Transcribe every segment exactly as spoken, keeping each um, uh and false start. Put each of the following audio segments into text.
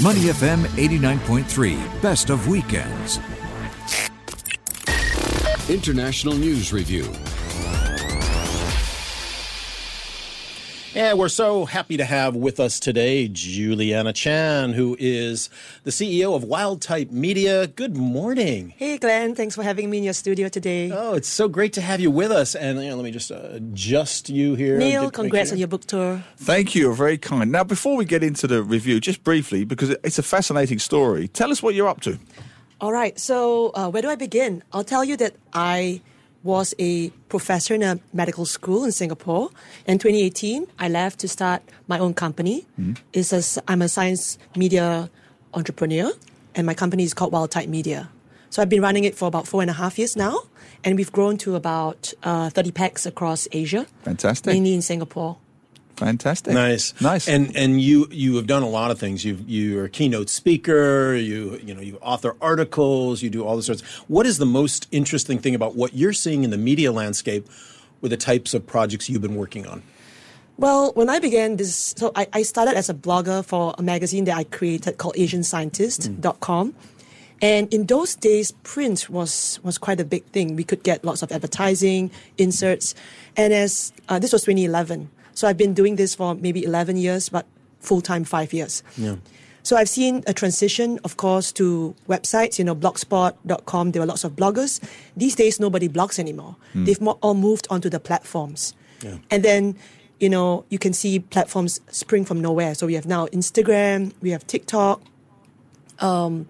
Money F M eighty-nine point three, best of weekends. International News Review. And we're so happy to have with us today Juliana Chan, who is the C E O of Wildtype Media. Good morning. Hey, Glenn. Thanks for having me in your studio today. Oh, it's so great to have you with us. And you know, let me just uh, adjust you here. Neil, congrats on your book tour. Thank you. You're very kind. Now, before we get into the review, just briefly, because it's a fascinating story, tell us what you're up to. All right. So uh, where do I begin? I'll tell you that I... was a professor in a medical school in Singapore. In twenty eighteen, I left to start my own company. Mm-hmm. It's a, I'm a science media entrepreneur, and my company is called Wildtype Media. So I've been running it for about four and a half years now, and we've grown to about uh, thirty packs across Asia. Fantastic. Mainly in Singapore. Fantastic. Nice. Nice. And and you you have done a lot of things. You've, you're a keynote speaker. You you know, you author articles. You do all the sorts. What is the most interesting thing about what you're seeing in the media landscape with the types of projects you've been working on? Well, when I began this, so I, I started as a blogger for a magazine that I created called Asian Scientist dot com. Mm. And in those days, print was, was quite a big thing. We could get lots of advertising, inserts. And as uh, this was twenty eleven. So I've been doing this for maybe eleven years, but full-time five years. Yeah. So I've seen a transition, of course, to websites, you know, blogspot dot com. There were lots of bloggers. These days, nobody blogs anymore. Mm. They've more, all moved onto the platforms. Yeah. And then, you know, you can see platforms spring from nowhere. So we have now Instagram, we have TikTok. Um,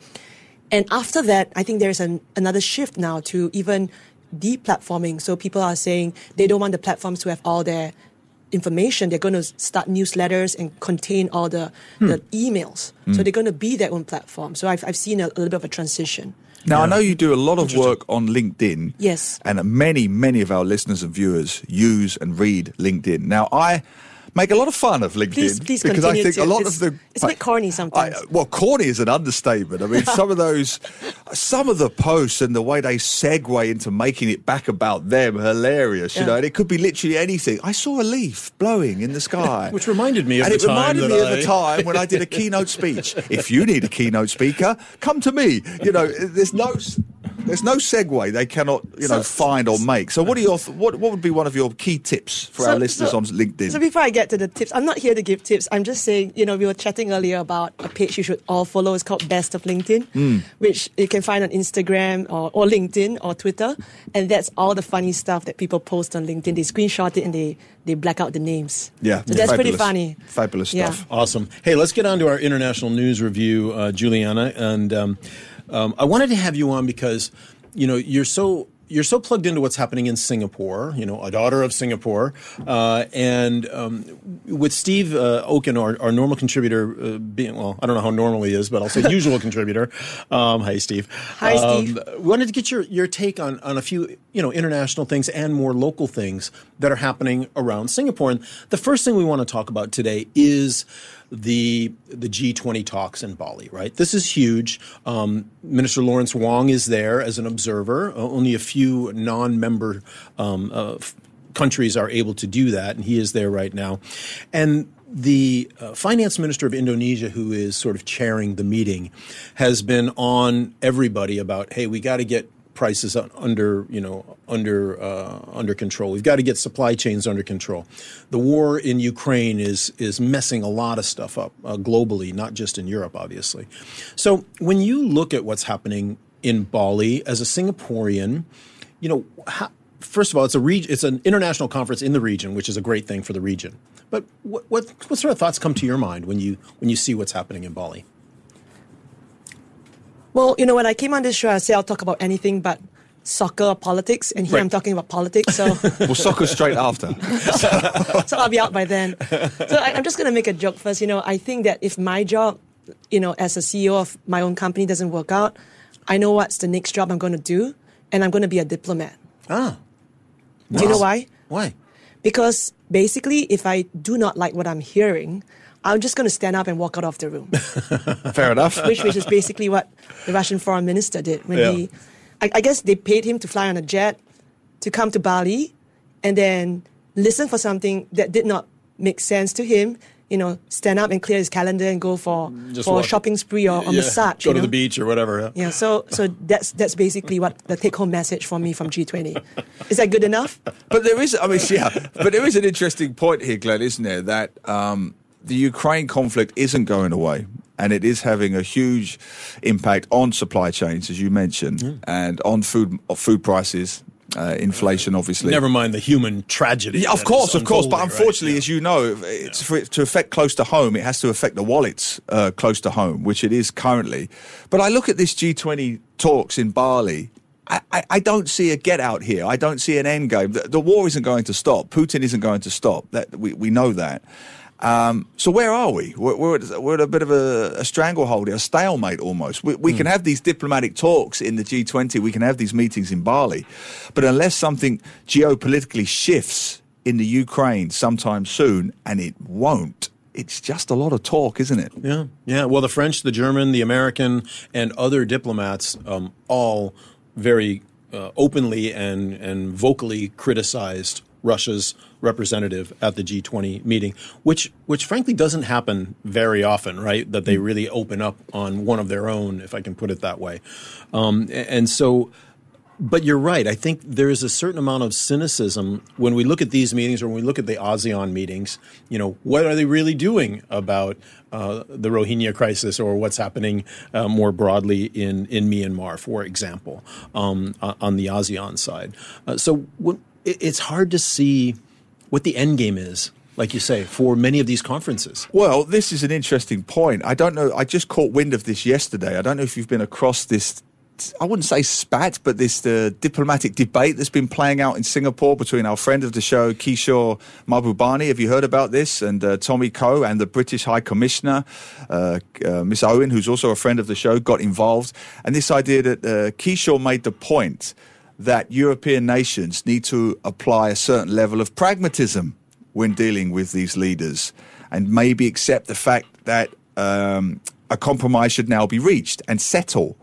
and after that, I think there's an, another shift now to even deplatforming. So people are saying they don't want the platforms to have all their information. They're going to start newsletters and contain all the, hmm. the emails. Hmm. So they're going to be their own platform. So I've, I've seen a, a little bit of a transition. Now, yeah. I know you do a lot of work on LinkedIn. Yes. And many, many of our listeners and viewers use and read LinkedIn. Now, I make a lot of fun of LinkedIn. Please, please because continue I think to. a lot it's, of the it's a bit corny sometimes. I, well, corny is an understatement. I mean, some of those, some of the posts and the way they segue into making it back about them, hilarious. You yeah. know, and it could be literally anything. I saw a leaf blowing in the sky, which reminded me of and the time. And it reminded me I... of a time when I did a keynote speech. If you need a keynote speaker, come to me. You know, there's no. There's no segue they cannot, you know, so, find or make. So, what are your what? What would be one of your key tips for so, our listeners so, on LinkedIn? So, before I get to the tips, I'm not here to give tips. I'm just saying, you know, we were chatting earlier about a page you should all follow. It's called Best of LinkedIn, mm. which you can find on Instagram or, or LinkedIn or Twitter, and that's all the funny stuff that people post on LinkedIn. They screenshot it and they they black out the names. Yeah, so yeah. that's fabulous, pretty funny. Fabulous stuff. Yeah. Awesome. Hey, let's get on to our international news review, uh, Juliana, and. Um, Um, I wanted to have you on because, you know, you're so you're so plugged into what's happening in Singapore, you know, a daughter of Singapore. Uh, and um, with Steve uh, Oaken, our, our normal contributor uh, being, well, I don't know how normal he is, but I'll say usual contributor. Um, hi, Steve. Hi, um, Steve. We wanted to get your, your take on, on a few, you know, international things and more local things that are happening around Singapore. And the first thing we want to talk about today is the the G twenty talks in Bali, right? This is huge. Um, Minister Lawrence Wong is there as an observer. Uh, only a few non-member um, uh, f- countries are able to do that, and he is there right now. And the uh, finance minister of Indonesia, who is sort of chairing the meeting, has been on everybody about, hey, we got to get prices under, you know, under uh, under control. We've got to get supply chains under control. The war in Ukraine is is messing a lot of stuff up uh, globally, not just in Europe, obviously. So when you look at what's happening in Bali as a Singaporean, you know, how, first of all, it's a reg- it's an international conference in the region, which is a great thing for the region. But what what, what sort of thoughts come to your mind when you when you see what's happening in Bali? Well, you know, when I came on this show, I said I'll talk about anything but soccer or politics, and here right. I'm talking about politics. So well, soccer's straight after. so, so I'll be out by then. So I, I'm just going to make a joke first. You know, I think that if my job, you know, as a C E O of my own company doesn't work out, I know what's the next job I'm going to do, and I'm going to be a diplomat. Ah. Wow. Do you know why? Why? Because basically, if I do not like what I'm hearing, I'm just going to stand up and walk out of the room. Fair enough. Which, which is basically what the Russian foreign minister did. when yeah. he, I, I guess they paid him to fly on a jet, to come to Bali, and then listen for something that did not make sense to him, you know, stand up and clear his calendar and go for Just for walk. a shopping spree or a yeah, massage. Go you know? to the beach or whatever. Yeah. yeah so so that's that's basically what the take-home message for me from G twenty. Is that good enough? But there is, I mean, yeah. But there is an interesting point here, Glenn, isn't there? That um, the Ukraine conflict isn't going away, and it is having a huge impact on supply chains, as you mentioned, mm. and on food food prices. Uh, inflation, obviously. Never mind the human tragedy. Yeah, of course, of course. But unfortunately, right? yeah. as you know, it's, yeah. for it to affect close to home, it has to affect the wallets uh, close to home, which it is currently. But I look at this G twenty talks in Bali. I, I, I don't see a get out here. I don't see an end game. The, the war isn't going to stop. Putin isn't going to stop. That we, we know that. Um, so where are we? We're, we're, at, we're at a bit of a, a stranglehold here, a stalemate almost. We, we mm. can have these diplomatic talks in the G twenty. We can have these meetings in Bali. But unless something geopolitically shifts in the Ukraine sometime soon, and it won't, it's just a lot of talk, isn't it? Yeah. Yeah. Well, the French, the German, the American, and other diplomats um, all very uh, openly and, and vocally criticized Russia's representative at the G twenty meeting, which which frankly doesn't happen very often, right? That they really open up on one of their own, if I can put it that way. Um, and so, but you're right. I think there is a certain amount of cynicism when we look at these meetings or when we look at the ASEAN meetings. You know, what are they really doing about uh, the Rohingya crisis or what's happening uh, more broadly in, in Myanmar, for example, um, on the ASEAN side? Uh, so what It's hard to see what the end game is, like you say, for many of these conferences. Well, this is an interesting point. I don't know. I just caught wind of this yesterday. I don't know if you've been across this, I wouldn't say spat, but this uh, diplomatic debate that's been playing out in Singapore between our friend of the show, Kishore Mahbubani. Have you heard about this? And uh, Tommy Koh and the British High Commissioner, uh, uh, Miss Owen, who's also a friend of the show, got involved. And this idea that uh, Kishore made the point that European nations need to apply a certain level of pragmatism when dealing with these leaders and maybe accept the fact that um, a compromise should now be reached and settle.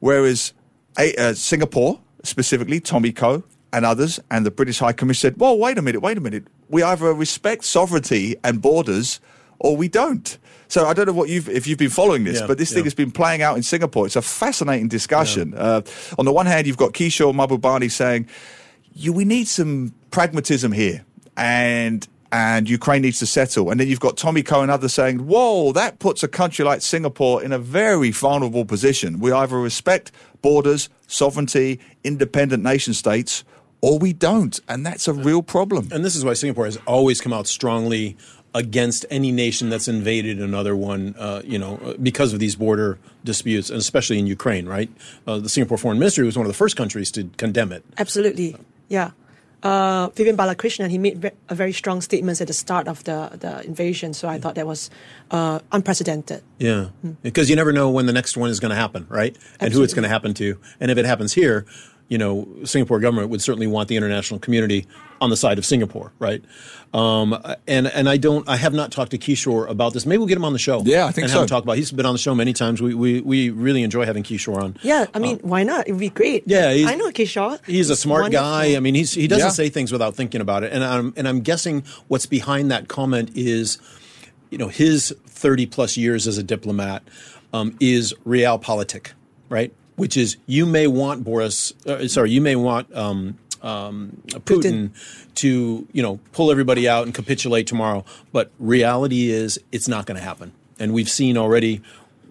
Whereas uh, Singapore, specifically, Tommy Koh and others and the British High Commissioner said, well, wait a minute, wait a minute. We either respect sovereignty and borders or we don't. So I don't know what you've if you've been following this, yeah, but this yeah. thing has been playing out in Singapore. It's a fascinating discussion. Yeah. Uh, on the one hand, you've got Kishore Mahbubani saying, you, we need some pragmatism here, and and Ukraine needs to settle. And then you've got Tommy Koh and others saying, whoa, that puts a country like Singapore in a very vulnerable position. We either respect borders, sovereignty, independent nation states, or we don't. And that's a real problem. And this is why Singapore has always come out strongly against any nation that's invaded another one, uh, you know, because of these border disputes, and especially in Ukraine, right? Uh, the Singapore Foreign Ministry was one of the first countries to condemn it. Absolutely, yeah. Uh, Vivian Balakrishnan, he made a very strong statement at the start of the, the invasion, so I yeah. thought that was uh, unprecedented. Yeah, hmm. because you never know when the next one is going to happen, right? Absolutely. And who it's going to happen to. And if it happens here, you know, Singapore government would certainly want the international community on the side of Singapore, right? Um, and and I don't, I have not talked to Kishore about this. Maybe we'll get him on the show. Yeah, I think and so. And have him talk about it. He's been on the show many times. We we, we really enjoy having Kishore on. Yeah, I mean, um, why not? It'd be great. Yeah, I know Kishore. He's a smart wonderful. guy. I mean, he's he doesn't yeah. say things without thinking about it. And I'm and I'm guessing what's behind that comment is, you know, his thirty plus years as a diplomat um, is realpolitik, right? Which is you may want Boris, uh, sorry, you may want um, um, Putin, Putin to, you know, pull everybody out and capitulate tomorrow. But reality is it's not going to happen. And we've seen already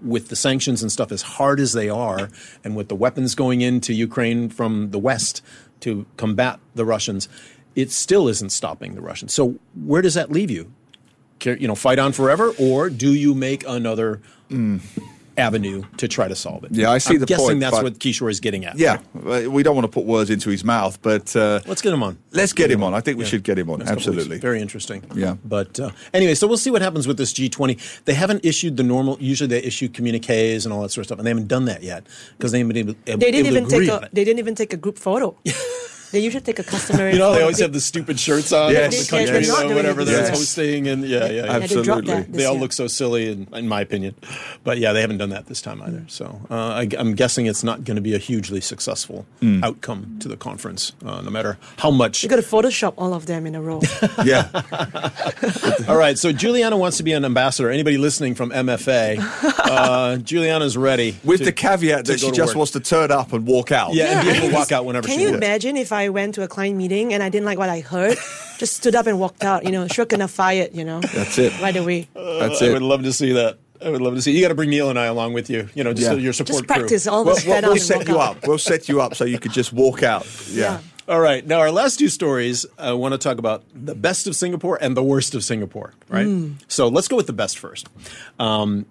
with the sanctions and stuff, as hard as they are, and with the weapons going into Ukraine from the West to combat the Russians, it still isn't stopping the Russians. So where does that leave you? You know, fight on forever, or do you make another mm. avenue to try to solve it? Yeah, I see I'm the guessing point. guessing that's what Kishore is getting at. Yeah, right? We don't want to put words into his mouth, but Uh, let's get him on. Let's, let's get, get him on. on. I think we yeah. should get him on, Next absolutely. Very interesting. Yeah. But uh, anyway, so we'll see what happens with this G twenty. They haven't issued the normal, usually they issue communiques and all that sort of stuff, and they haven't done that yet because they haven't been able, able, they didn't able even to agree take a, They didn't even take a group photo. They usually take a customer. You know, they always have the stupid shirts on. Yes. The country, yes. Or whatever they're yes. hosting, and yeah, yeah, yeah. absolutely. Yeah, they, they all year. look so silly, in, in my opinion. But yeah, they haven't done that this time either. Mm. So uh, I, I'm guessing it's not going to be a hugely successful mm. outcome to the conference, uh, no matter how much. You got to Photoshop all of them in a row. Yeah. All right. So Juliana wants to be an ambassador. Anybody listening from M F A, uh, Juliana's ready. With to, the caveat that she just work. wants to turn up and walk out. Yeah, yeah. and be able to walk out whenever she wants. Can you imagine if I I went to a client meeting and I didn't like what I heard, just stood up and walked out, you know, sure gonna fired, you know. That's it. Right away. Uh, That's it. I would love to see that. I would love to see. You got to bring Neil and I along with you, you know, just yeah. your support crew. Just practice crew. all this we'll, we'll, we'll set you out. up. We'll set you up so you could just walk out. Yeah. yeah. All right. Now, our last two stories, I want to talk about the best of Singapore and the worst of Singapore, right? Mm. So let's go with the best first. Um,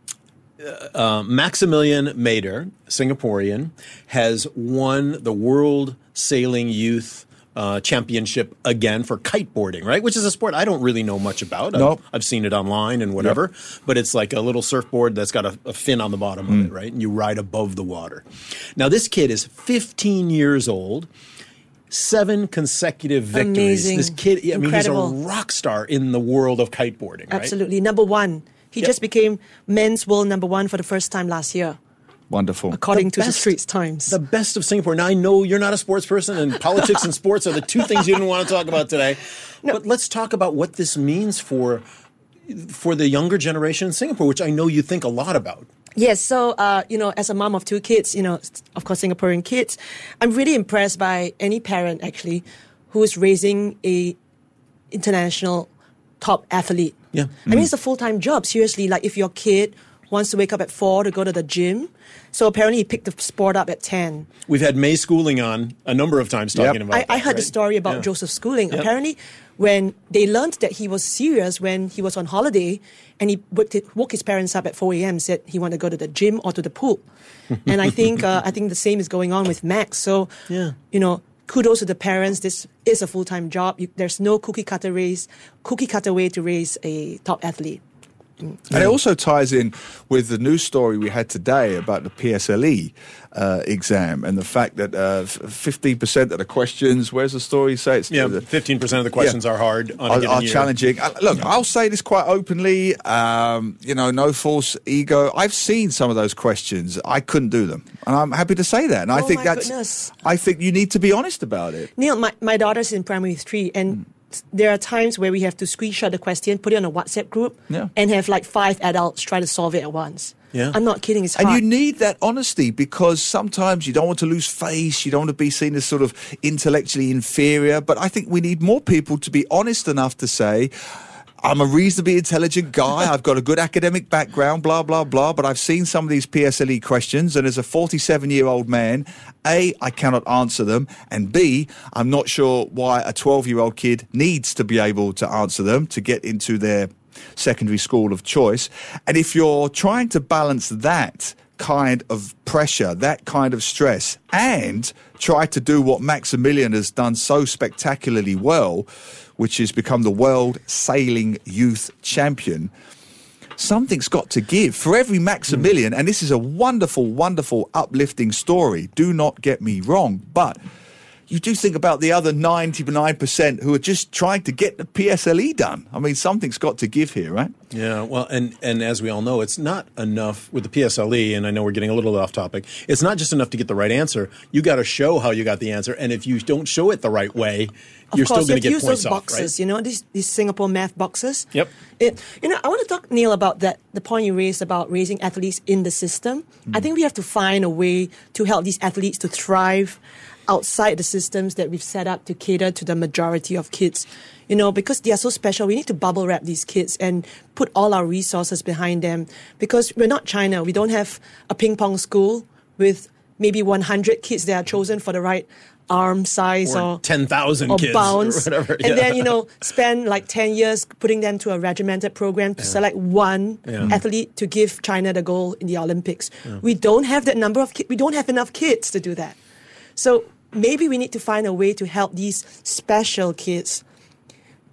Uh, Maximilian Mader, Singaporean, has won the World Sailing Youth uh, Championship again for kiteboarding, right? Which is a sport I don't really know much about. Nope. I've, I've seen it online and whatever, yep. but it's like a little surfboard that's got a, a fin on the bottom mm. of it, right? And you ride above the water. Now, this kid is fifteen years old. Seven consecutive victories. Amazing. This kid, I mean, Incredible. he's a rock star in the world of kiteboarding, right? Absolutely. Number one. He yep. just became men's world number one for the first time last year. Wonderful. According to the Straits Times. The best of Singapore. Now, I know you're not a sports person, and politics and sports are the two things you didn't want to talk about today. No. But let's talk about what this means for for the younger generation in Singapore, which I know you think a lot about. Yes. So, uh, you know, as a mom of two kids, you know, of course, Singaporean kids, I'm really impressed by any parent, actually, who is raising a international top athlete. Yeah. Mm-hmm. I mean, it's a full-time job, seriously. Like, if your kid wants to wake up at four to go to the gym, so apparently he picked the sport up at ten. We've had May Schooling on a number of times talking yep. about I, that. I heard right? the story about yeah. Joseph Schooling. Yep. Apparently, when they learned that he was serious when he was on holiday, and he woke, it, woke his parents up at four a.m., said he wanted to go to the gym or to the pool. And I think uh, I think the same is going on with Max. So, yeah. you know, kudos to the parents. This is a full-time job. You, there's no cookie-cutter race, cookie-cutter way to raise a top athlete. Mm. And it also ties in with the news story we had today about the P S L E uh, exam and the fact that uh, fifteen percent of the questions, where's the story say? It's, yeah, fifteen percent of the questions yeah, are hard on a are, are challenging. Uh, look, I'll say this quite openly, um, you know, no false ego. I've seen some of those questions. I couldn't do them. And I'm happy to say that. And oh I think my that's, goodness. I think you need to be honest about it. Neil, my, my daughter's in primary three and... Mm. There are times where we have to screenshot the question, put it on a WhatsApp group, yeah. and have like five adults try to solve it at once. Yeah. I'm not kidding. It's hard. And you need that honesty because sometimes you don't want to lose face. You don't want to be seen as sort of intellectually inferior. But I think we need more people to be honest enough to say, I'm a reasonably intelligent guy. I've got a good academic background, blah, blah, blah. But I've seen some of these P S L E questions. And as a forty-seven-year-old man, A, I cannot answer them. And B, I'm not sure why a twelve-year-old kid needs to be able to answer them to get into their secondary school of choice. And if you're trying to balance that kind of pressure, that kind of stress, and try to do what Maximilian has done so spectacularly well, which has become the World Sailing Youth Champion, something's got to give. For every Maximilian, and this is a wonderful, wonderful, uplifting story, do not get me wrong, but you do think about the other ninety-nine percent who are just trying to get the P S L E done. I mean, something's got to give here, right? Yeah, well, and, and as we all know, it's not enough with the P S L E, and I know we're getting a little off topic. It's not just enough to get the right answer. You got to show how you got the answer, and if you don't show it the right way, you're still going to get points off, right? Of course, you have to use those boxes, you know, these, these Singapore math boxes. Yep. It, you know, I want to talk, Neil, about that, the point you raised about raising athletes in the system. Mm. I think we have to find a way to help these athletes to thrive outside the systems that we've set up to cater to the majority of kids. You know, because they are so special, we need to bubble wrap these kids and put all our resources behind them. Because we're not China. We don't have a ping pong school with maybe one hundred kids that are chosen for the right arm size or, or ten thousand kids bounce, or whatever. Yeah. And then, you know, spend like ten years putting them to a regimented program to yeah. select one yeah. athlete to give China the gold in the Olympics. Yeah. We don't have that number of kids. We don't have enough kids to do that. So maybe we need to find a way to help these special kids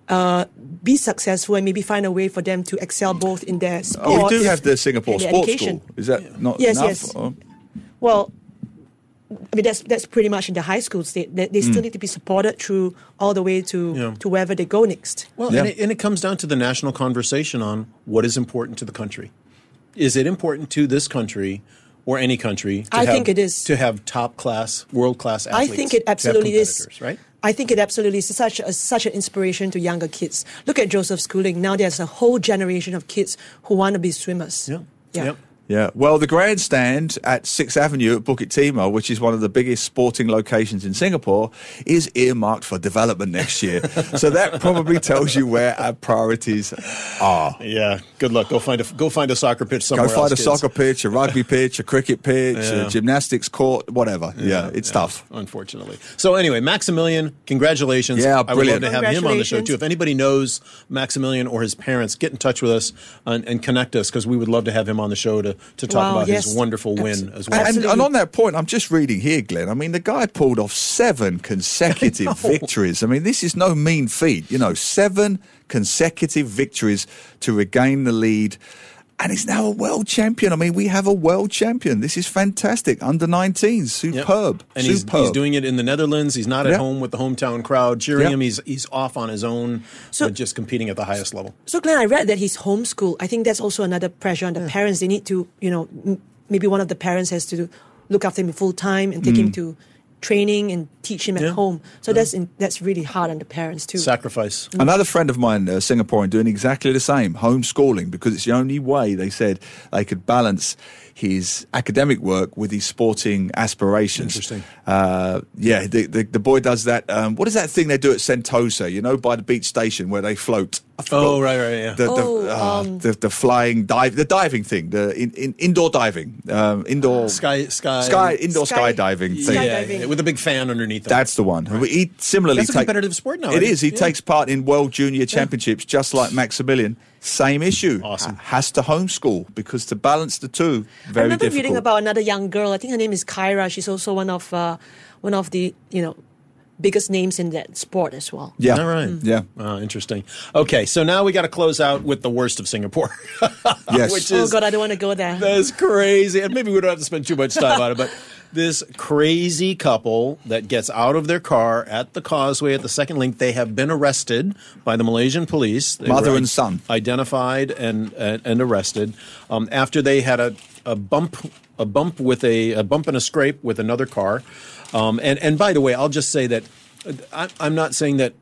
uh, be successful and maybe find a way for them to excel both in their sports. Oh, we do have the Singapore Sports School. Is that not yes, enough? Yes, yes. Well, I mean, that's that's pretty much in the high school state. They, they still mm. need to be supported through all the way to, yeah. to wherever they go next. Well, yeah. and, it, and it comes down to the national conversation on what is important to the country. Is it important to this country or any country to I have, think it is. to have top-class, world-class athletes? I think it absolutely is. Right? I think it absolutely is such a, such an inspiration to younger kids. Look at Joseph Schooling. Now there's a whole generation of kids who want to be swimmers. Yeah, yeah. yeah. Yeah, well, the grandstand at sixth Avenue at Bukit Timah, which is one of the biggest sporting locations in Singapore, is earmarked for development next year. So that probably tells you where our priorities are. Yeah, good luck. Go find a go find a soccer pitch somewhere. Go find else, a kids. soccer pitch, a rugby pitch, a cricket pitch, yeah. a gymnastics court, whatever. Yeah, yeah it's yeah, tough, unfortunately. So anyway, Maximilian, congratulations. Yeah, brilliant. I would love to have him on the show too. If anybody knows Maximilian or his parents, get in touch with us and, and connect us because we would love to have him on the show to. to talk wow, about yes. his wonderful win Absolutely. as well. And, and on that point, I'm just reading here, Glenn. I mean, the guy pulled off seven consecutive I victories. I mean, this is no mean feat. You know, seven consecutive victories to regain the lead. And he's now a world champion. I mean, we have a world champion. This is fantastic. Under nineteens, superb. Yep. And superb. He's, he's doing it in the Netherlands. He's not at yep. home with the hometown crowd cheering yep. him. He's he's off on his own, so, just competing at the highest level. So, Glenn, I read that he's homeschooled. I think that's also another pressure on the yeah. parents. They need to, you know, m- maybe one of the parents has to look after him full time and take mm. him to training and teach him at yeah. home. So yeah. that's in, that's really hard on the parents too. Sacrifice. Mm. Another friend of mine, a Singaporean, doing exactly the same, homeschooling, because it's the only way, they said, they could balance his academic work with his sporting aspirations. Interesting. Uh, yeah, the, the the boy does that. Um, what is that thing they do at Sentosa, you know, by the beach station where they float? Oh, right, right, yeah. The, oh, the, uh, um, the, the flying dive, the diving thing, the in, in, indoor diving. Um, indoor. Sky, sky. Sky, indoor sky, skydiving thing. Yeah, yeah, with a big fan underneath them. That's the one. Right. He similarly That's a competitive take, sport now. It is. He yeah. takes part in World Junior Championships, yeah. just like Maximilian. Same issue. Awesome. Has to homeschool because to balance the two, very difficult. I remember difficult. reading about another young girl. I think her name is Kyra. She's also one of uh, one of the, you know, biggest names in that sport as well. Yeah. All right. Mm. Yeah. Oh, interesting. Okay. So now we got to close out with the worst of Singapore. yes. Which is, oh, God, I don't want to go there. That's crazy. And maybe we don't have to spend too much time on it, but this crazy couple that gets out of their car at the causeway at the second link, they have been arrested by the Malaysian police. They Mother and son. Identified and and, and arrested um, after they had a, a bump a bump with a, a bump and a scrape with another car. Um, and and by the way, I'll just say that I, I'm not saying that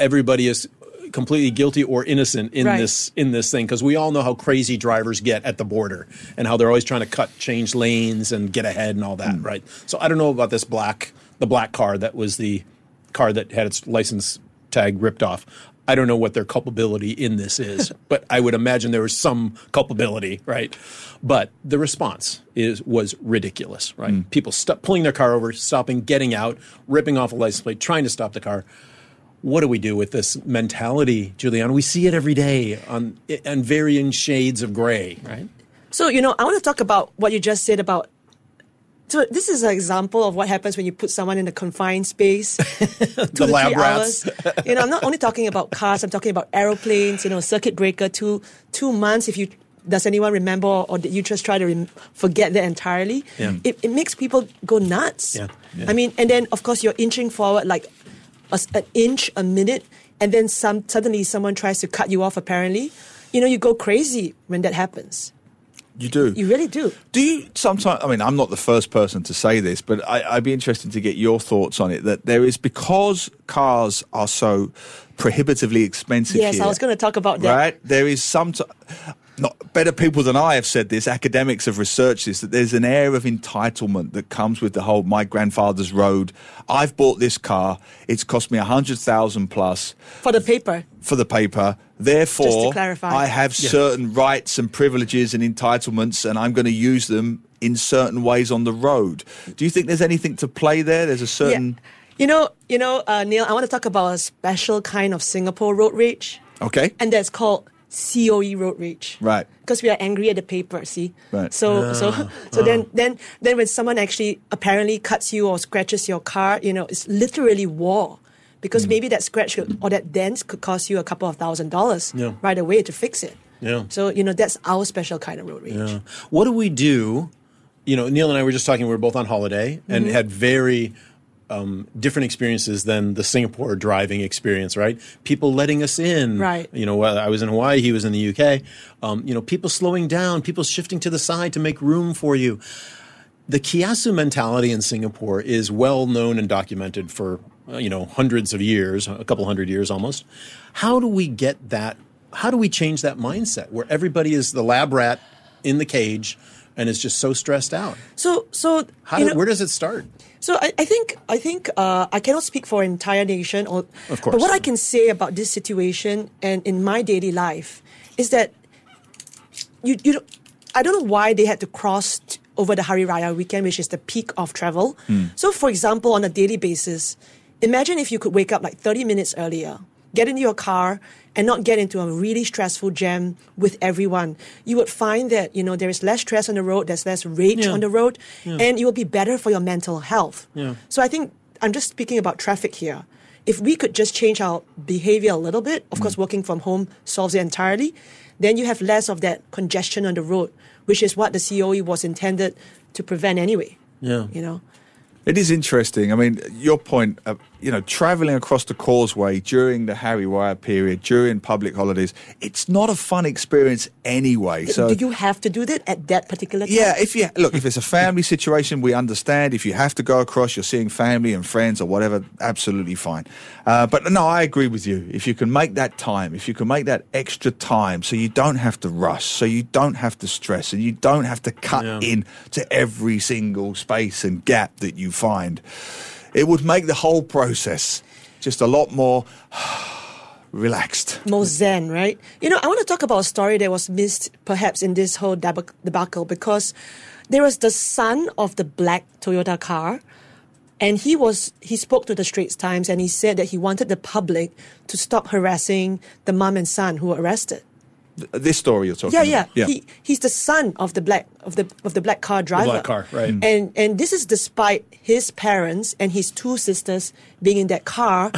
everybody is completely guilty or innocent in right. this in this thing, because we all know how crazy drivers get at the border and how they're always trying to cut, change lanes and get ahead and all that, mm. right? So I don't know about this black, the black car that was the car that had its license tag ripped off. I don't know what their culpability in this is, but I would imagine there was some culpability, right? But the response is was ridiculous, right? Mm. People st- pulling their car over, stopping, getting out, ripping off a license plate, trying to stop the car. What do we do with this mentality, Juliana? We see it every day on and varying shades of gray, right? So, you know, I want to talk about what you just said about. So this is an example of what happens when you put someone in a confined space. The lab rats. You know, I'm not only talking about cars. I'm talking about aeroplanes. You know, circuit breaker. Two two months. If you does anyone remember, or did you just try to rem- forget that entirely? Yeah. It it makes people go nuts. Yeah. Yeah. I mean, and then of course you're inching forward like A, an inch a minute, and then some. Suddenly, someone tries to cut you off. Apparently, you know, you go crazy when that happens. You do. You really do. Do you sometimes? I mean, I'm not the first person to say this, but I, I'd be interested to get your thoughts on it. That there is, because cars are so prohibitively expensive. Yes, here, I was going to talk about that. Right, there is some. T- Not better people than I have said this, academics have researched this, that there's an air of entitlement that comes with the whole my grandfather's road. I've bought this car. It's cost me one hundred thousand dollars plus. For the paper. For the paper. Therefore, just to clarify, I have yeah. certain rights and privileges and entitlements, and I'm going to use them in certain ways on the road. Do you think there's anything to play there? There's a certain... Yeah. You know, you know, uh, Neil, I want to talk about a special kind of Singapore road rage. Okay. And that's called... C O E road rage, right? Because we are angry at the paper, see. Right. So, oh, so, so oh. then, then, then, when someone actually apparently cuts you or scratches your car, you know, it's literally war, because mm. maybe that scratch could, or that dent could cost you a couple of thousand dollars yeah. right away to fix it. Yeah. So, you know, that's our special kind of road rage. Yeah. What do we do you know, Neil and I were just talking, we were both on holiday and mm-hmm. had very um, different experiences than the Singapore driving experience, right? People letting us in, right? You know, I was in Hawaii, he was in the U K, um, you know, people slowing down, people shifting to the side to make room for you. The kiasu mentality in Singapore is well known and documented for, you know, hundreds of years, a couple hundred years almost. How do we get that? How do we change that mindset where everybody is the lab rat in the cage and is just so stressed out? So, so how do, know, where does it start? So, I, I think I think uh, I cannot speak for an entire nation, or of course. But what I can say about this situation and in my daily life is that you you don't, I don't know why they had to cross t- over the Hari Raya weekend, which is the peak of travel. Mm. So, for example, on a daily basis, imagine if you could wake up like thirty minutes earlier, get into your car, and not get into a really stressful jam with everyone. You would find that, you know, there is less stress on the road, there's less rage yeah. on the road, yeah. and it will be better for your mental health. Yeah. So I think I'm just speaking about traffic here. If we could just change our behavior a little bit, of mm. course, working from home solves it entirely, then you have less of that congestion on the road, which is what the C O E was intended to prevent anyway. Yeah. You know? It is interesting. I mean, your point, uh, you know, travelling across the causeway during the Hari Raya period, during public holidays, it's not a fun experience anyway. So, do you have to do that at that particular time? Yeah, if you look, if it's a family situation, we understand. If you have to go across, you're seeing family and friends or whatever, absolutely fine. Uh, but no, I agree with you. If you can make that time, if you can make that extra time so you don't have to rush, so you don't have to stress, and you don't have to cut yeah. in to every single space and gap that you find, it would make the whole process just a lot more relaxed. More zen, right? You know, I want to talk about a story that was missed perhaps in this whole debacle, because there was the son of the black Toyota car, and he was he spoke to the Straits Times, and he said that he wanted the public to stop harassing the mum and son who were arrested. This story you're talking yeah, about. Yeah, yeah. He, he's the son of the black of the of the black car driver. The black car, right? And and this is despite his parents and his two sisters being in that car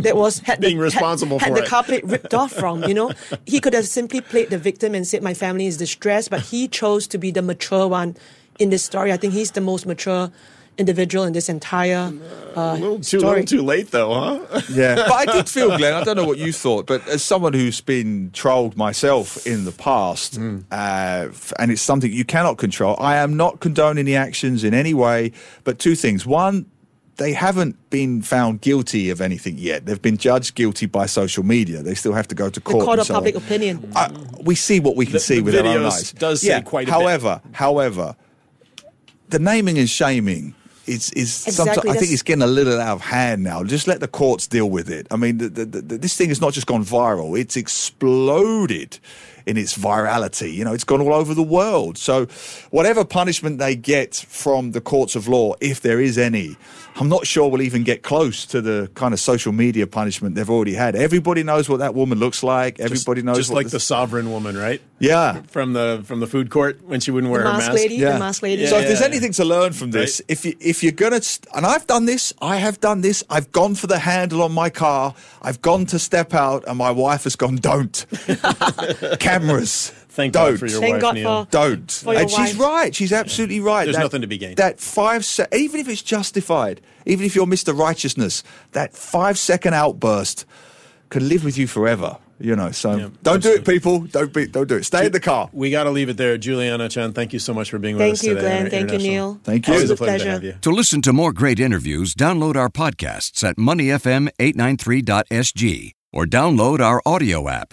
that was had being the, responsible had, for had the car plate ripped off from. You know, he could have simply played the victim and said, "My family is distressed," but he chose to be the mature one in this story. I think he's the most mature individual in this entire uh, a little too, story. Little too late, though, huh? Yeah. But I did feel, Glenn, I don't know what you thought, but as someone who's been trolled myself in the past, mm. uh, and it's something you cannot control, I am not condoning the actions in any way, but two things. One, they haven't been found guilty of anything yet. They've been judged guilty by social media. They still have to go to court. The court of so public on. Opinion. I, we see what we can the, see the with our own eyes. Does yeah. say quite however, a bit. However, the naming and shaming It's, it's exactly, I think it's getting a little out of hand now. Just let the courts deal with it. I mean, the, the, the, this thing has not just gone viral. It's exploded in its virality. You know, it's gone all over the world. So whatever punishment they get from the courts of law, if there is any, I'm not sure we'll even get close to the kind of social media punishment they've already had. Everybody knows what that woman looks like. Everybody just, knows just what like this... the sovereign woman, right? Yeah. From the from the food court when she wouldn't wear the her mask. Lady, yeah. The mask lady. Yeah, so if yeah, there's yeah. anything to learn from this, right? if you, if you're going to... And I've done this. I have done this. I've gone for the handle on my car. I've gone to step out and my wife has gone, don't. Cameras. Thank don't. God for your Thank wife, God Neil. For, don't. For and she's wife. Right. She's absolutely yeah. right. There's that, nothing to be gained. That five se- even if it's justified, even if you're Mister Righteousness, that five-second outburst can live with you forever. You know, so yeah, don't absolutely. Do it, people. Don't be. Don't do it. Stay Ju- in the car. We got to leave it there. Juliana Chan, thank you so much for being with thank us you, today. Thank you, Glenn. Thank you, Neil. Thank you. Always a pleasure to have you. To listen to more great interviews, download our podcasts at money f m eight nine three dot s g or download our audio app.